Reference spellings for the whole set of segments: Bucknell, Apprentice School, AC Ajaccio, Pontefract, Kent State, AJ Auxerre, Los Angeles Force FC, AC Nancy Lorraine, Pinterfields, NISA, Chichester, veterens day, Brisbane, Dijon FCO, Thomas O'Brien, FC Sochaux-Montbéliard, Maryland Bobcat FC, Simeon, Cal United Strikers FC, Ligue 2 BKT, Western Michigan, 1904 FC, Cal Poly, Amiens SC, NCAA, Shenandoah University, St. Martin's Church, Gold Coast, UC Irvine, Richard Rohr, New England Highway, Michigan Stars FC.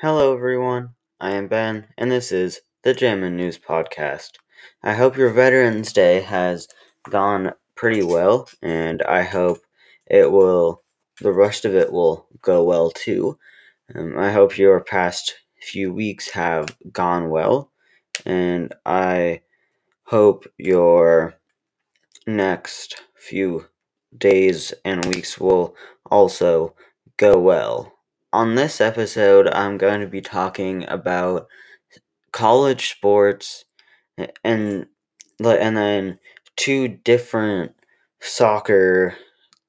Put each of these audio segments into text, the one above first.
Hello everyone, I am Ben, and this is the Jammin' News Podcast. I hope your Veterans Day has gone pretty well, and I hope the rest of it will go well too. I hope your past few weeks have gone well, and I hope your next few days and weeks will also go well. On this episode, I'm going to be talking about college sports and then two different soccer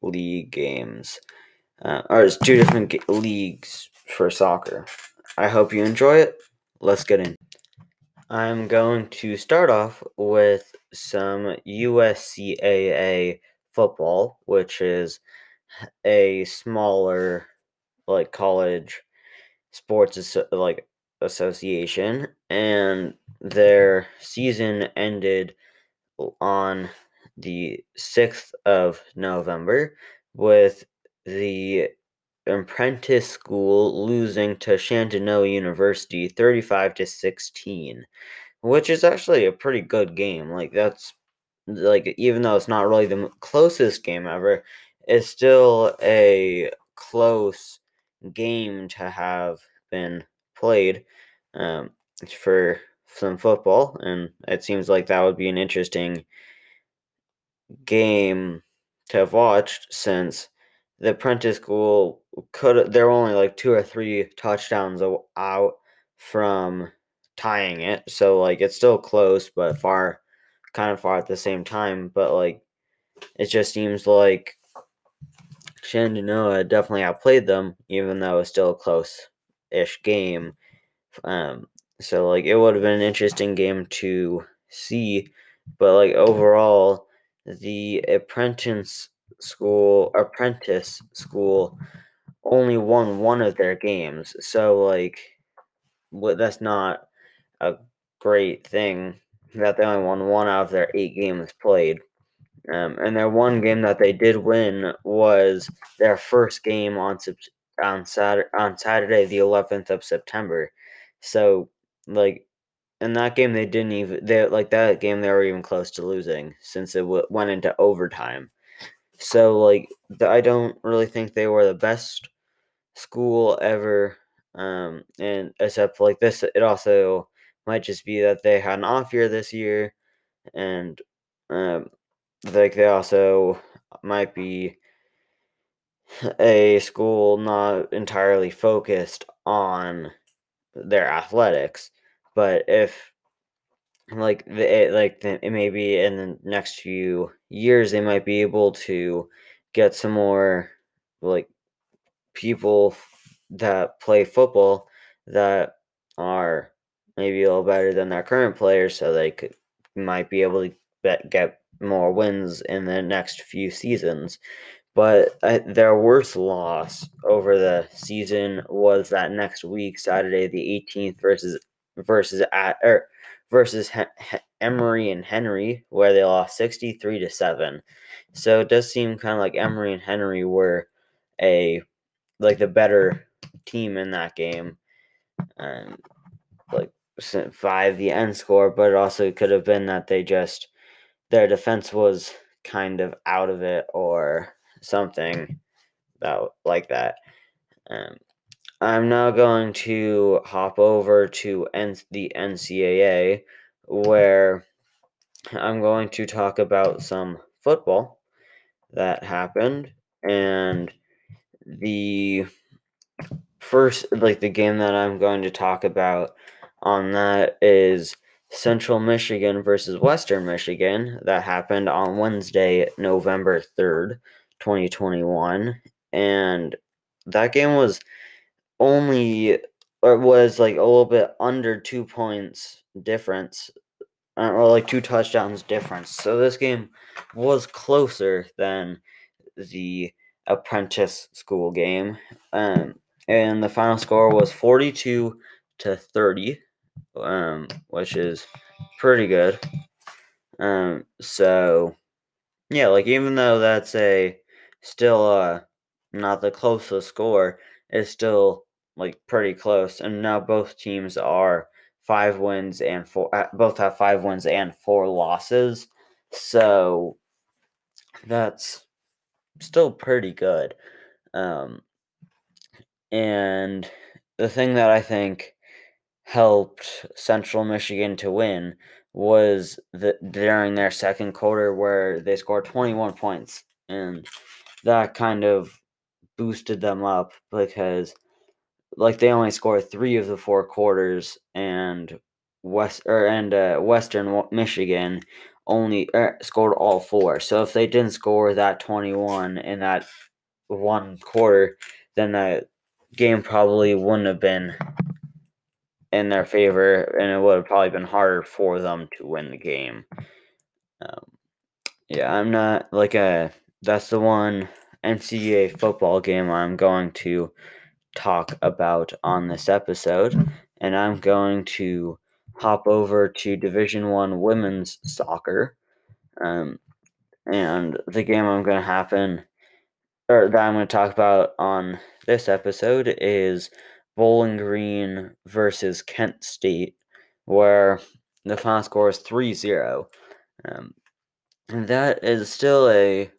league games. Or it's two different leagues for soccer. I hope you enjoy it. Let's get in. I'm going to start off with some USCAA football, which is a smaller college sports association, and their season ended on the 6th of November with the Apprentice School losing to Shenandoah University 35-16, which is actually a pretty good game. Even though it's not really the closest game ever, it's still a close game to have been played for some football, and it seems like that would be an interesting game to have watched, since the Apprentice School they're only 2 or 3 touchdowns out from tying it, so it's still close but kind of far at the same time. But it just seems like Shenandoah definitely outplayed them, even though it's still a close-ish game. So it would have been an interesting game to see. But overall, the Apprentice School only won one of their games. So that's not a great thing that they only won one out of their 8 games played. And their one game that they did win was their first game on Saturday, the 11th of September. So, in that game, they were even close to losing, since it went into overtime. So, I don't really think they were the best school ever. And except this, it also might just be that they had an off year this year, and they also might be a school not entirely focused on their athletics. But if it may be in the next few years, they might be able to get some more people that play football that are maybe a little better than their current players, so they might be able to get more wins in the next few seasons. But their worst loss over the season was that next week, Saturday the 18th, versus Emory and Henry, where they lost 63-7. So it does seem kind of like Emory and Henry were the better team in that game, by the end score. But it also could have been that their defense was kind of out of it or something that. I'm now going to hop over to the NCAA, where I'm going to talk about some football that happened. And the first, the game that I'm going to talk about on that is Central Michigan versus Western Michigan. That happened on Wednesday, November 3rd, 2021. And that game was a little bit under 2 points difference, or 2 touchdowns difference. So this game was closer than the Apprentice School game. And the final score was 42-30. Which is pretty good. So yeah, even though that's still not the closest score, it's still like pretty close. And now both teams are 5 wins and 4. Both have 5 wins and 4 losses. So that's still pretty good. And the thing that I think helped Central Michigan to win was during their second quarter, where they scored 21 points. And that kind of boosted them up because, like, they only scored 3 of the 4 quarters, and Western Michigan only scored all 4. So if they didn't score that 21 in that one quarter, then that game probably wouldn't have been in their favor, and it would have probably been harder for them to win the game. I'm not like a. That's the one NCAA football game I'm going to talk about on this episode, and I'm going to hop over to Division I women's soccer, and the game that I'm going to talk about on this episode is Bowling Green versus Kent State, where the final score is 3-0, and that is still a.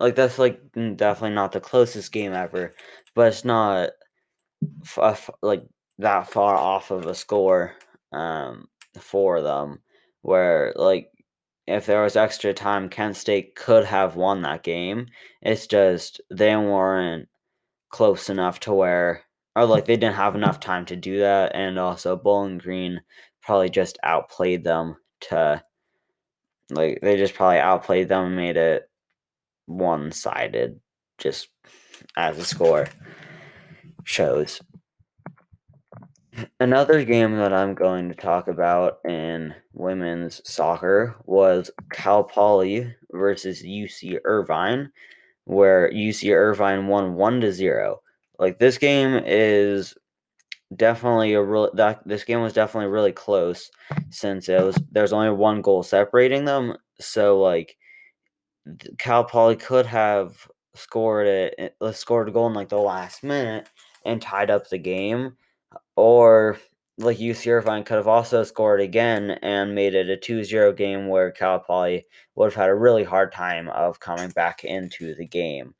That's definitely not the closest game ever, but it's not that far off of a score for them, where if there was extra time, Kent State could have won that game. It's just they weren't close enough to where, or they didn't have enough time to do that, and also Bowling Green probably just outplayed them and made it one-sided, just as the score shows. Another game that I'm going to talk about in women's soccer was Cal Poly versus UC Irvine, where UC Irvine won 1-0. This game is definitely this game was definitely really close, since there's only 1 goal separating them. So Cal Poly could have scored a goal in the last minute and tied up the game, or UC Irvine could have also scored again and made it a 2-0 game, where Cal Poly would have had a really hard time of coming back into the game.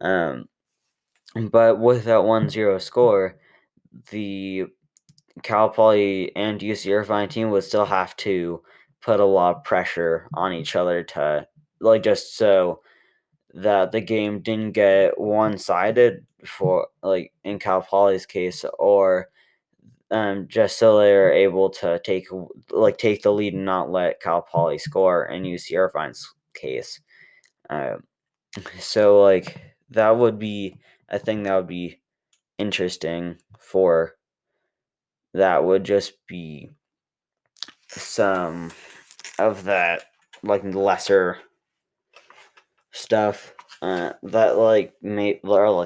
But with that 1-0 score, the Cal Poly and UC Irvine team would still have to put a lot of pressure on each other to just so that the game didn't get one-sided for, in Cal Poly's case, or just so they were able to take the lead and not let Cal Poly score in UC Irvine's case. That would be a thing that would be interesting for, that would just be some of that, lesser stuff there also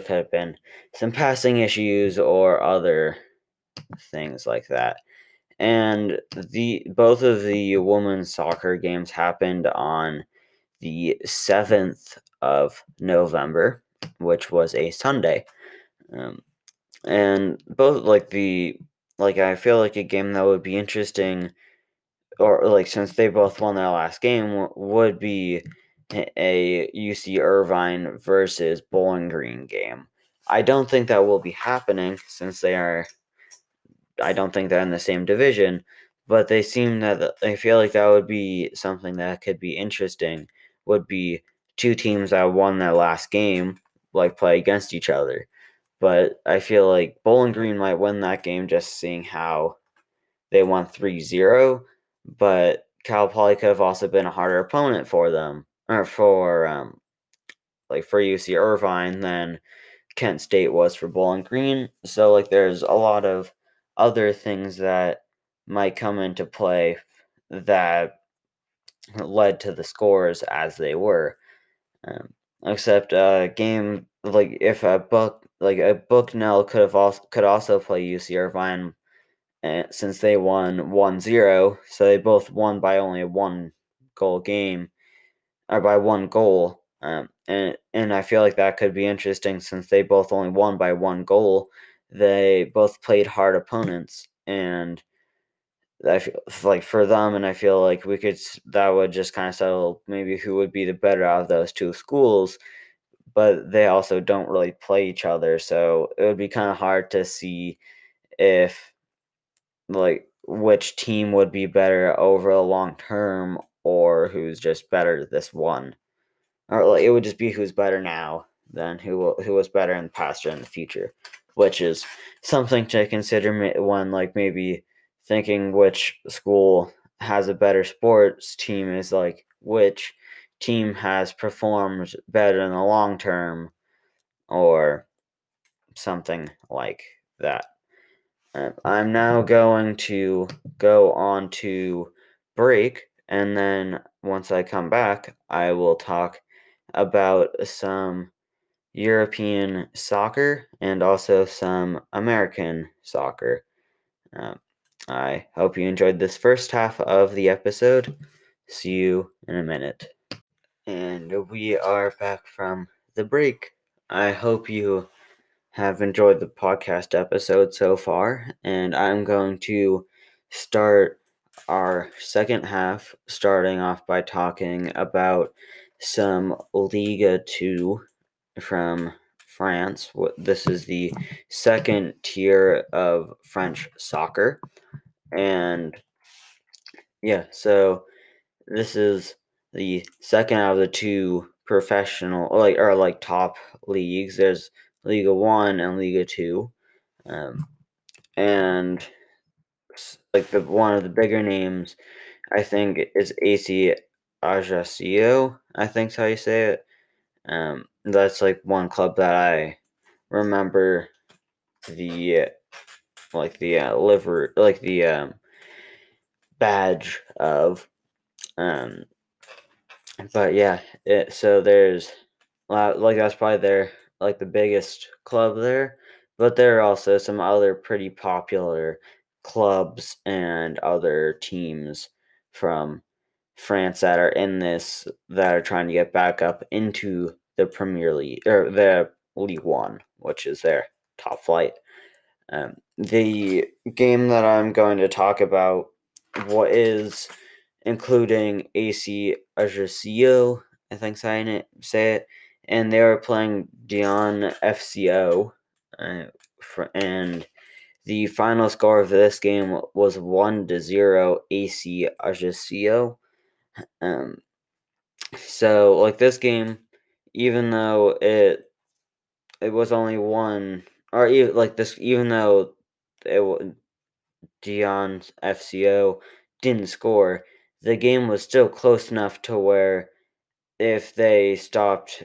could have been some passing issues or other things like that. And both of the women's soccer games happened on the 7th of November, which was a Sunday. And both I feel a game that would be interesting, or since they both won their last game, would be a UC Irvine versus Bowling Green game. I don't think that will be happening, since I don't think they're in the same division, but they seem that I feel that would be something that could be interesting, would be two teams that won their last game, play against each other. But I feel Bowling Green might win that game, just seeing how they won 3-0, but Cal Poly could have also been a harder opponent for them, or for UC Irvine than Kent State was for Bowling Green. So there's a lot of other things that might come into play that led to the scores as they were. Except a game if a Bucknell could also play UC Irvine, since they won 1-0, so they both won by only a 1-goal game, or by 1 goal. And I feel that could be interesting, since they both only won by 1 goal. they both played hard opponents, and I feel like for them, and I feel like we could, that would just kind of settle maybe who would be the better out of those two schools, but they also don't really play each other, so it would be kind of hard to see if like which team would be better over the long term or who's just better this one, or like, it would just be who's better now than who was better in the past or in the future, which is something to consider when like maybe thinking which school has a better sports team is like which team has performed better in the long term or something like that. I'm now going to go on to break, and then once I come back, I will talk about some European soccer and also some American soccer. I hope you enjoyed this first half of the episode. See you in a minute. And we are back from the break. I hope you have enjoyed the podcast episode so far, and I'm going to start our second half, starting off by talking about some Ligue 2 from France. This is the second tier of French soccer, and yeah, so this is the second out of the two professional or top leagues. There's Ligue 1 and Ligue 2, and like the one of the bigger names, I think, is AC Ajaccio, I think's how you say it. That's like one club that I remember the badge of, but yeah, so there's that's probably their like the biggest club there, but there are also some other pretty popular clubs and other teams from France that are in this, that are trying to get back up into the Premier League or the Ligue 1, which is their top flight. The game that I'm going to talk about, what is including AC Ajaccio, I think say it, and they were playing Dijon FCO, and the final score of this game was 1-0 AC Ajaccio. So like this game, even though it was only one, or even like this, even though Dijon FCO didn't score, the game was still close enough to where if they stopped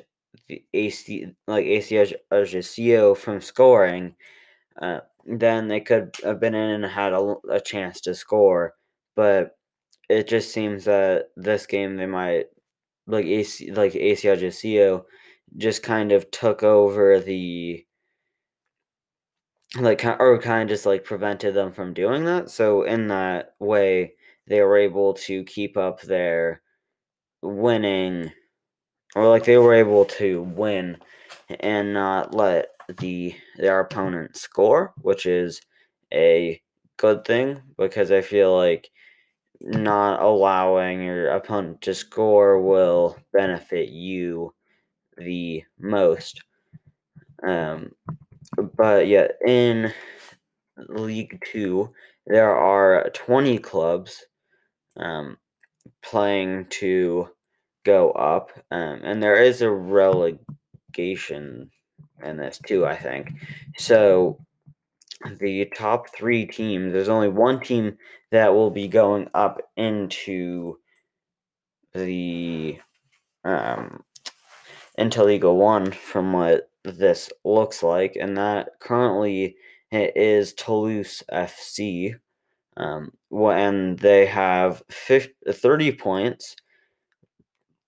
AC Ajaccio from scoring, then they could have been in and had a chance to score. But it just seems that this game they might, AC Ajaccio just kind of took over the, or kind of just prevented them from doing that. So in that way, they were able to keep up their winning, or they were able to win and not let their opponent score, which is a good thing, because I feel like not allowing your opponent to score will benefit you the most. But yeah, in Ligue 2, there are 20 clubs playing to go up, and there is a relegation in this too, I think. So the top three teams, there's only one team that will be going up into Ligue 1 from what this looks like, and that currently it is Toulouse FC, and they have 30 points,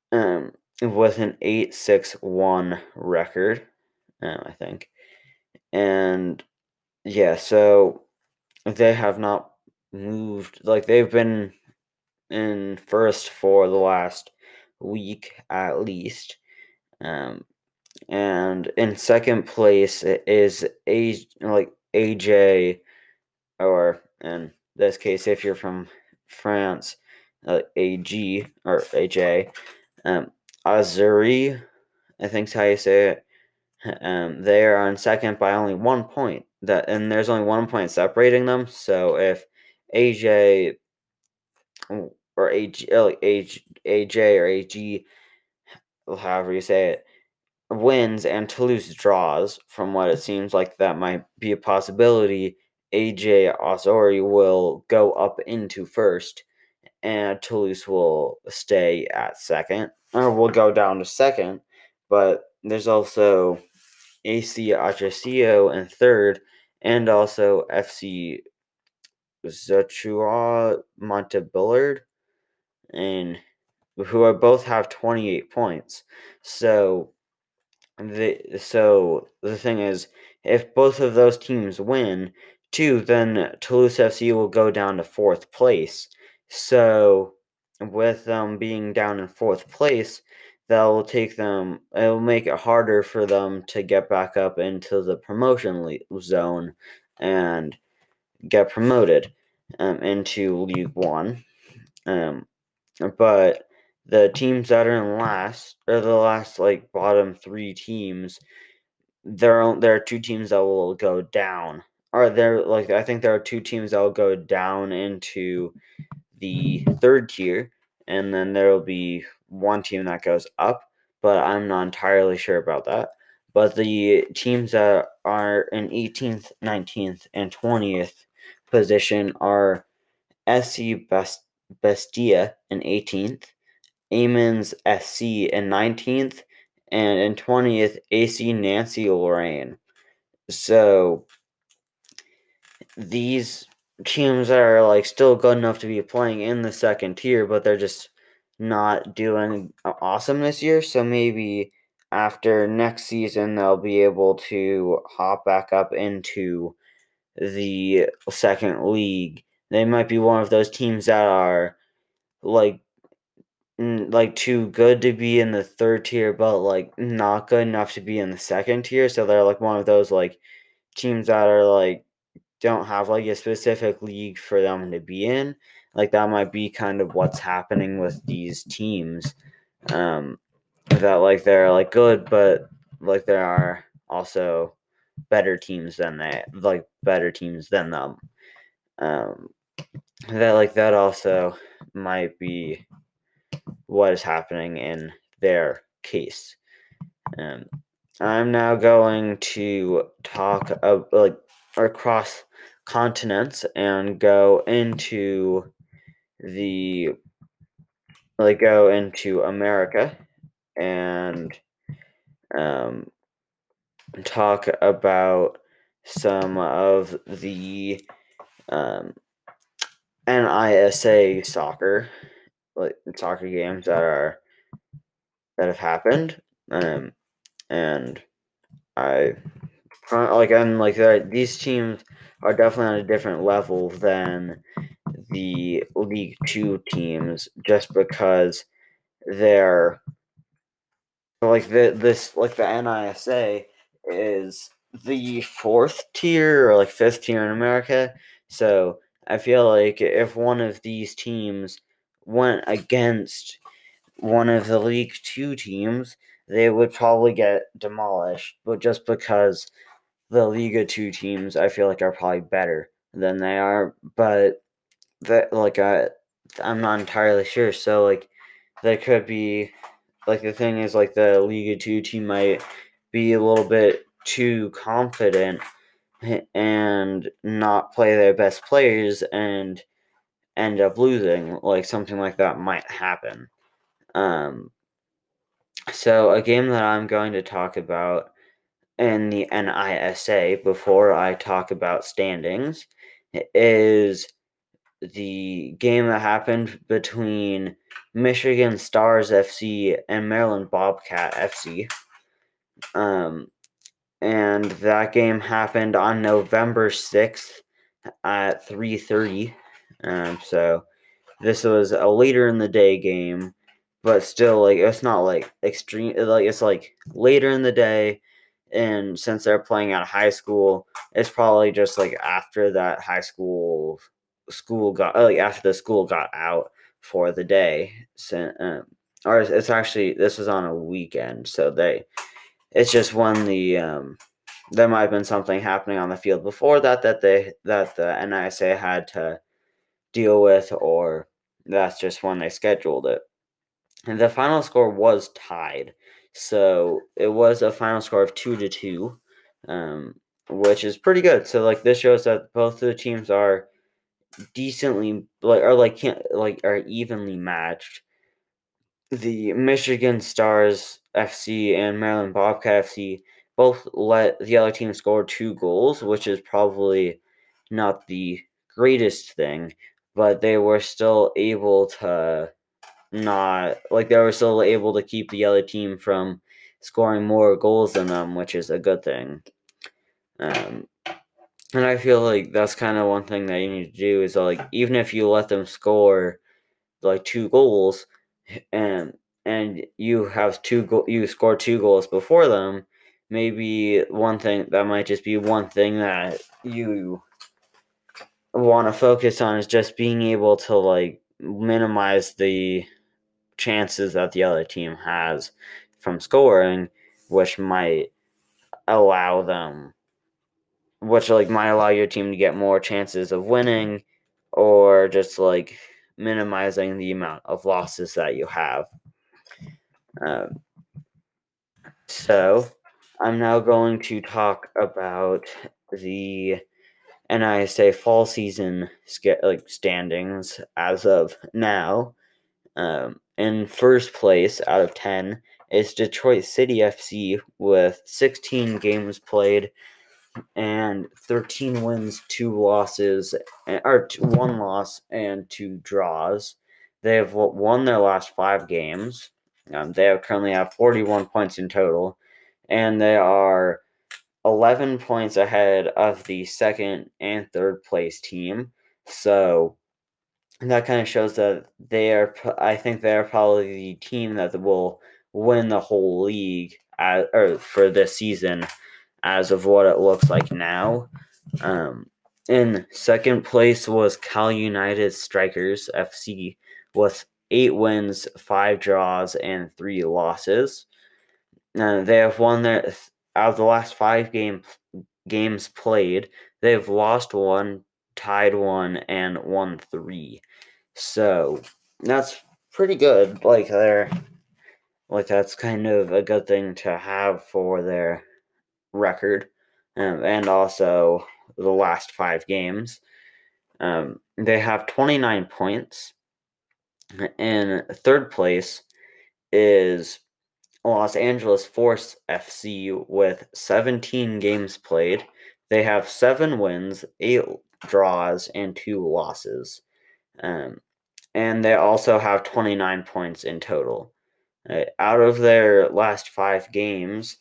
with an 8-6-1 record, I think. And yeah, so they have not moved. They've been in first for the last week at least. And in second place is AJ, or in this case, if you're from France, AG or AJ, Auxerre, I think's how you say it. They are in second by only 1 point. And there's only 1 point separating them. So if AJ or AG, however you say it, wins and Toulouse draws, from what it seems like that might be a possibility, AJ Auxerre will go up into first, and Toulouse will stay at second, or will go down to second. But there's also AC Ajaccio in third, and also FC Sochaux-Montbéliard, and who are both have 28 points. So the thing is, if both of those teams win too, then Toulouse FC will go down to fourth place. So with them being down in fourth place, it'll make it harder for them to get back up into the promotion zone and get promoted into League One. But the teams that are in last, or the last bottom three teams, there are two teams that will go down. I think there are two teams that will go down into the third tier, and then there will be one team that goes up, but I'm not entirely sure about that. But the teams that are in 18th, 19th, and 20th position are SC Bastia in 18th, Amiens SC in 19th, and in 20th, AC Nancy Lorraine. So these teams are still good enough to be playing in the second tier, but they're just not doing awesome this year, so maybe after next season they'll be able to hop back up into the second league. They might be one of those teams that are too good to be in the third tier, but not good enough to be in the second tier. So they're one of those teams that are don't have a specific league for them to be in. That might be kind of what's happening with these teams. That they're good, but there are also better teams than them. That also might be what is happening in their case. I'm now going to talk about across continents and go into America and talk about some of the NISA soccer games that have happened, and I these teams are definitely on a different level than the League Two teams, just because they're the NISA is the fourth tier or fifth tier in America. So I feel if one of these teams went against one of the League Two teams, they would probably get demolished, but just because the Liga 2 teams, I feel are probably better than they are, but I'm not entirely sure. So there could be the thing is the Liga 2 team might be a little bit too confident and not play their best players and end up losing. Something like that might happen. So a game that I'm going to talk about in the NISA, before I talk about standings, is the game that happened between Michigan Stars FC and Maryland Bobcat FC. And that game happened on November 6th at 3:30. So this was a later in the day game, but still, it's not extreme. It's later in the day. And since they're playing out of high school, it's probably just like after that high school after the school got out for the day. So, or it's actually, this was on a weekend, so it's just when the there might have been something happening on the field before that the NISA had to deal with, or that's just when they scheduled it. And the final score was tied. So it was a final score of 2-2, which is pretty good. So like this shows that both of the teams are decently are evenly matched. The Michigan Stars FC and Maryland Bobcat FC both let the other team score 2 goals, which is probably not the greatest thing, but they were still able to keep the other team from scoring more goals than them, which is a good thing. And I feel like that's kind of one thing that you need to do is, like, even if you let them score like 2 goals and you have you score 2 goals before them, maybe one thing that you want to focus on is just being able to like minimize the chances that the other team has from scoring, which might allow your team to get more chances of winning, or just like minimizing the amount of losses that you have. So I'm now going to talk about the NISA fall season standings as of now. In first place out of 10 is Detroit City FC with 16 games played and 13 wins, 2 losses, or 1 loss and 2 draws. They have won their last 5 games. They currently have 41 points in total, and they are 11 points ahead of the second and third place team. So that kind of shows that I think they are probably the team that will win the whole league for this season as of what it looks like now. In second place was Cal United Strikers FC with 8 wins, 5 draws, and 3 losses. They have won their... Out of the last 5 games played, they've lost 1, tied 1, and won 3. So that's pretty good. That's kind of a good thing to have for their record, and also the last 5 games. They have 29 points. In third place is Los Angeles Force FC with 17 games played. They have 7 wins, 8 draws, and 2 losses. And they also have 29 points in total. Out of their last 5 games,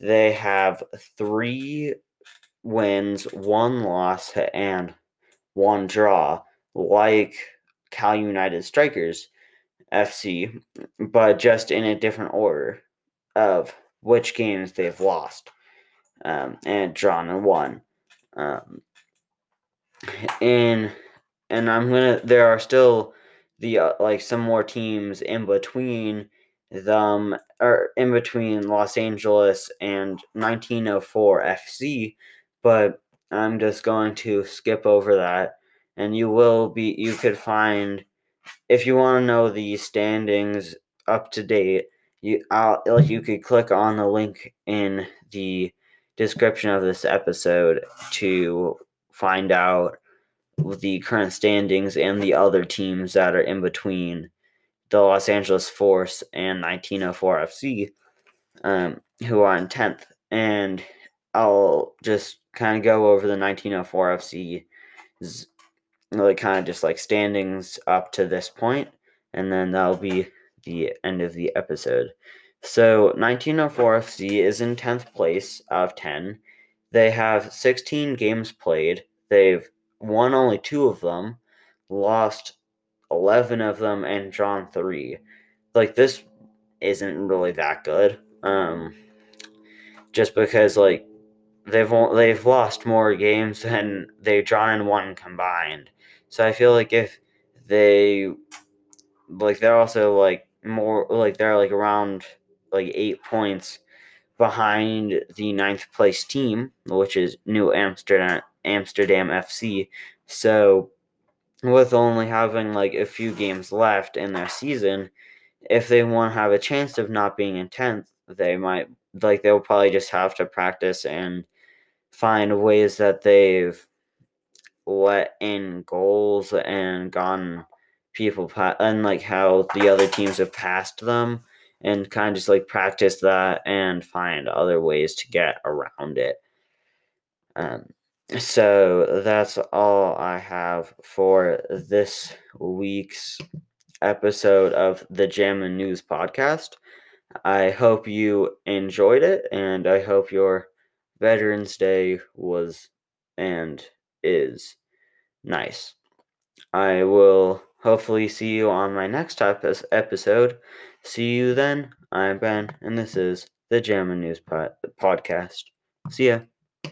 they have 3 wins, 1 loss, and 1 draw, like Cal United Strikers FC, but just in a different order of which games they've lost and drawn and won. There are still some more teams in between them, or in between Los Angeles and 1904 FC, but I'm just going to skip over that, and you could find, if you want to know the standings up to date, you could click on the link in the description of this episode to find out the current standings and the other teams that are in between the Los Angeles Force and 1904 FC, who are in 10th. And I'll just kind of go over the 1904 FC's standings up to this point, and then that'll be the end of the episode. So 1904 FC is in 10th place out of 10. They have 16 games played. They've won only 2 of them, lost 11 of them, and drawn 3. This isn't really that good. just because like they've lost more games than they've drawn and won combined. So I feel like if they like they're also like more like they're like around like 8 points behind the ninth place team, which is New Amsterdam FC. So with only having like a few games left in their season, if they want to have a chance of not being in 10th, they might like they'll probably just have to practice and find ways that they've let in goals and gone people and like how the other teams have passed them, and kind of just like practice that and find other ways to get around it. So that's all I have for this week's episode of the Jam and News podcast. I hope you enjoyed it, and I hope your Veterans Day was and is nice. I will hopefully see you on my next episode. See you then. I'm Ben, and this is the Jam and News podcast. See ya.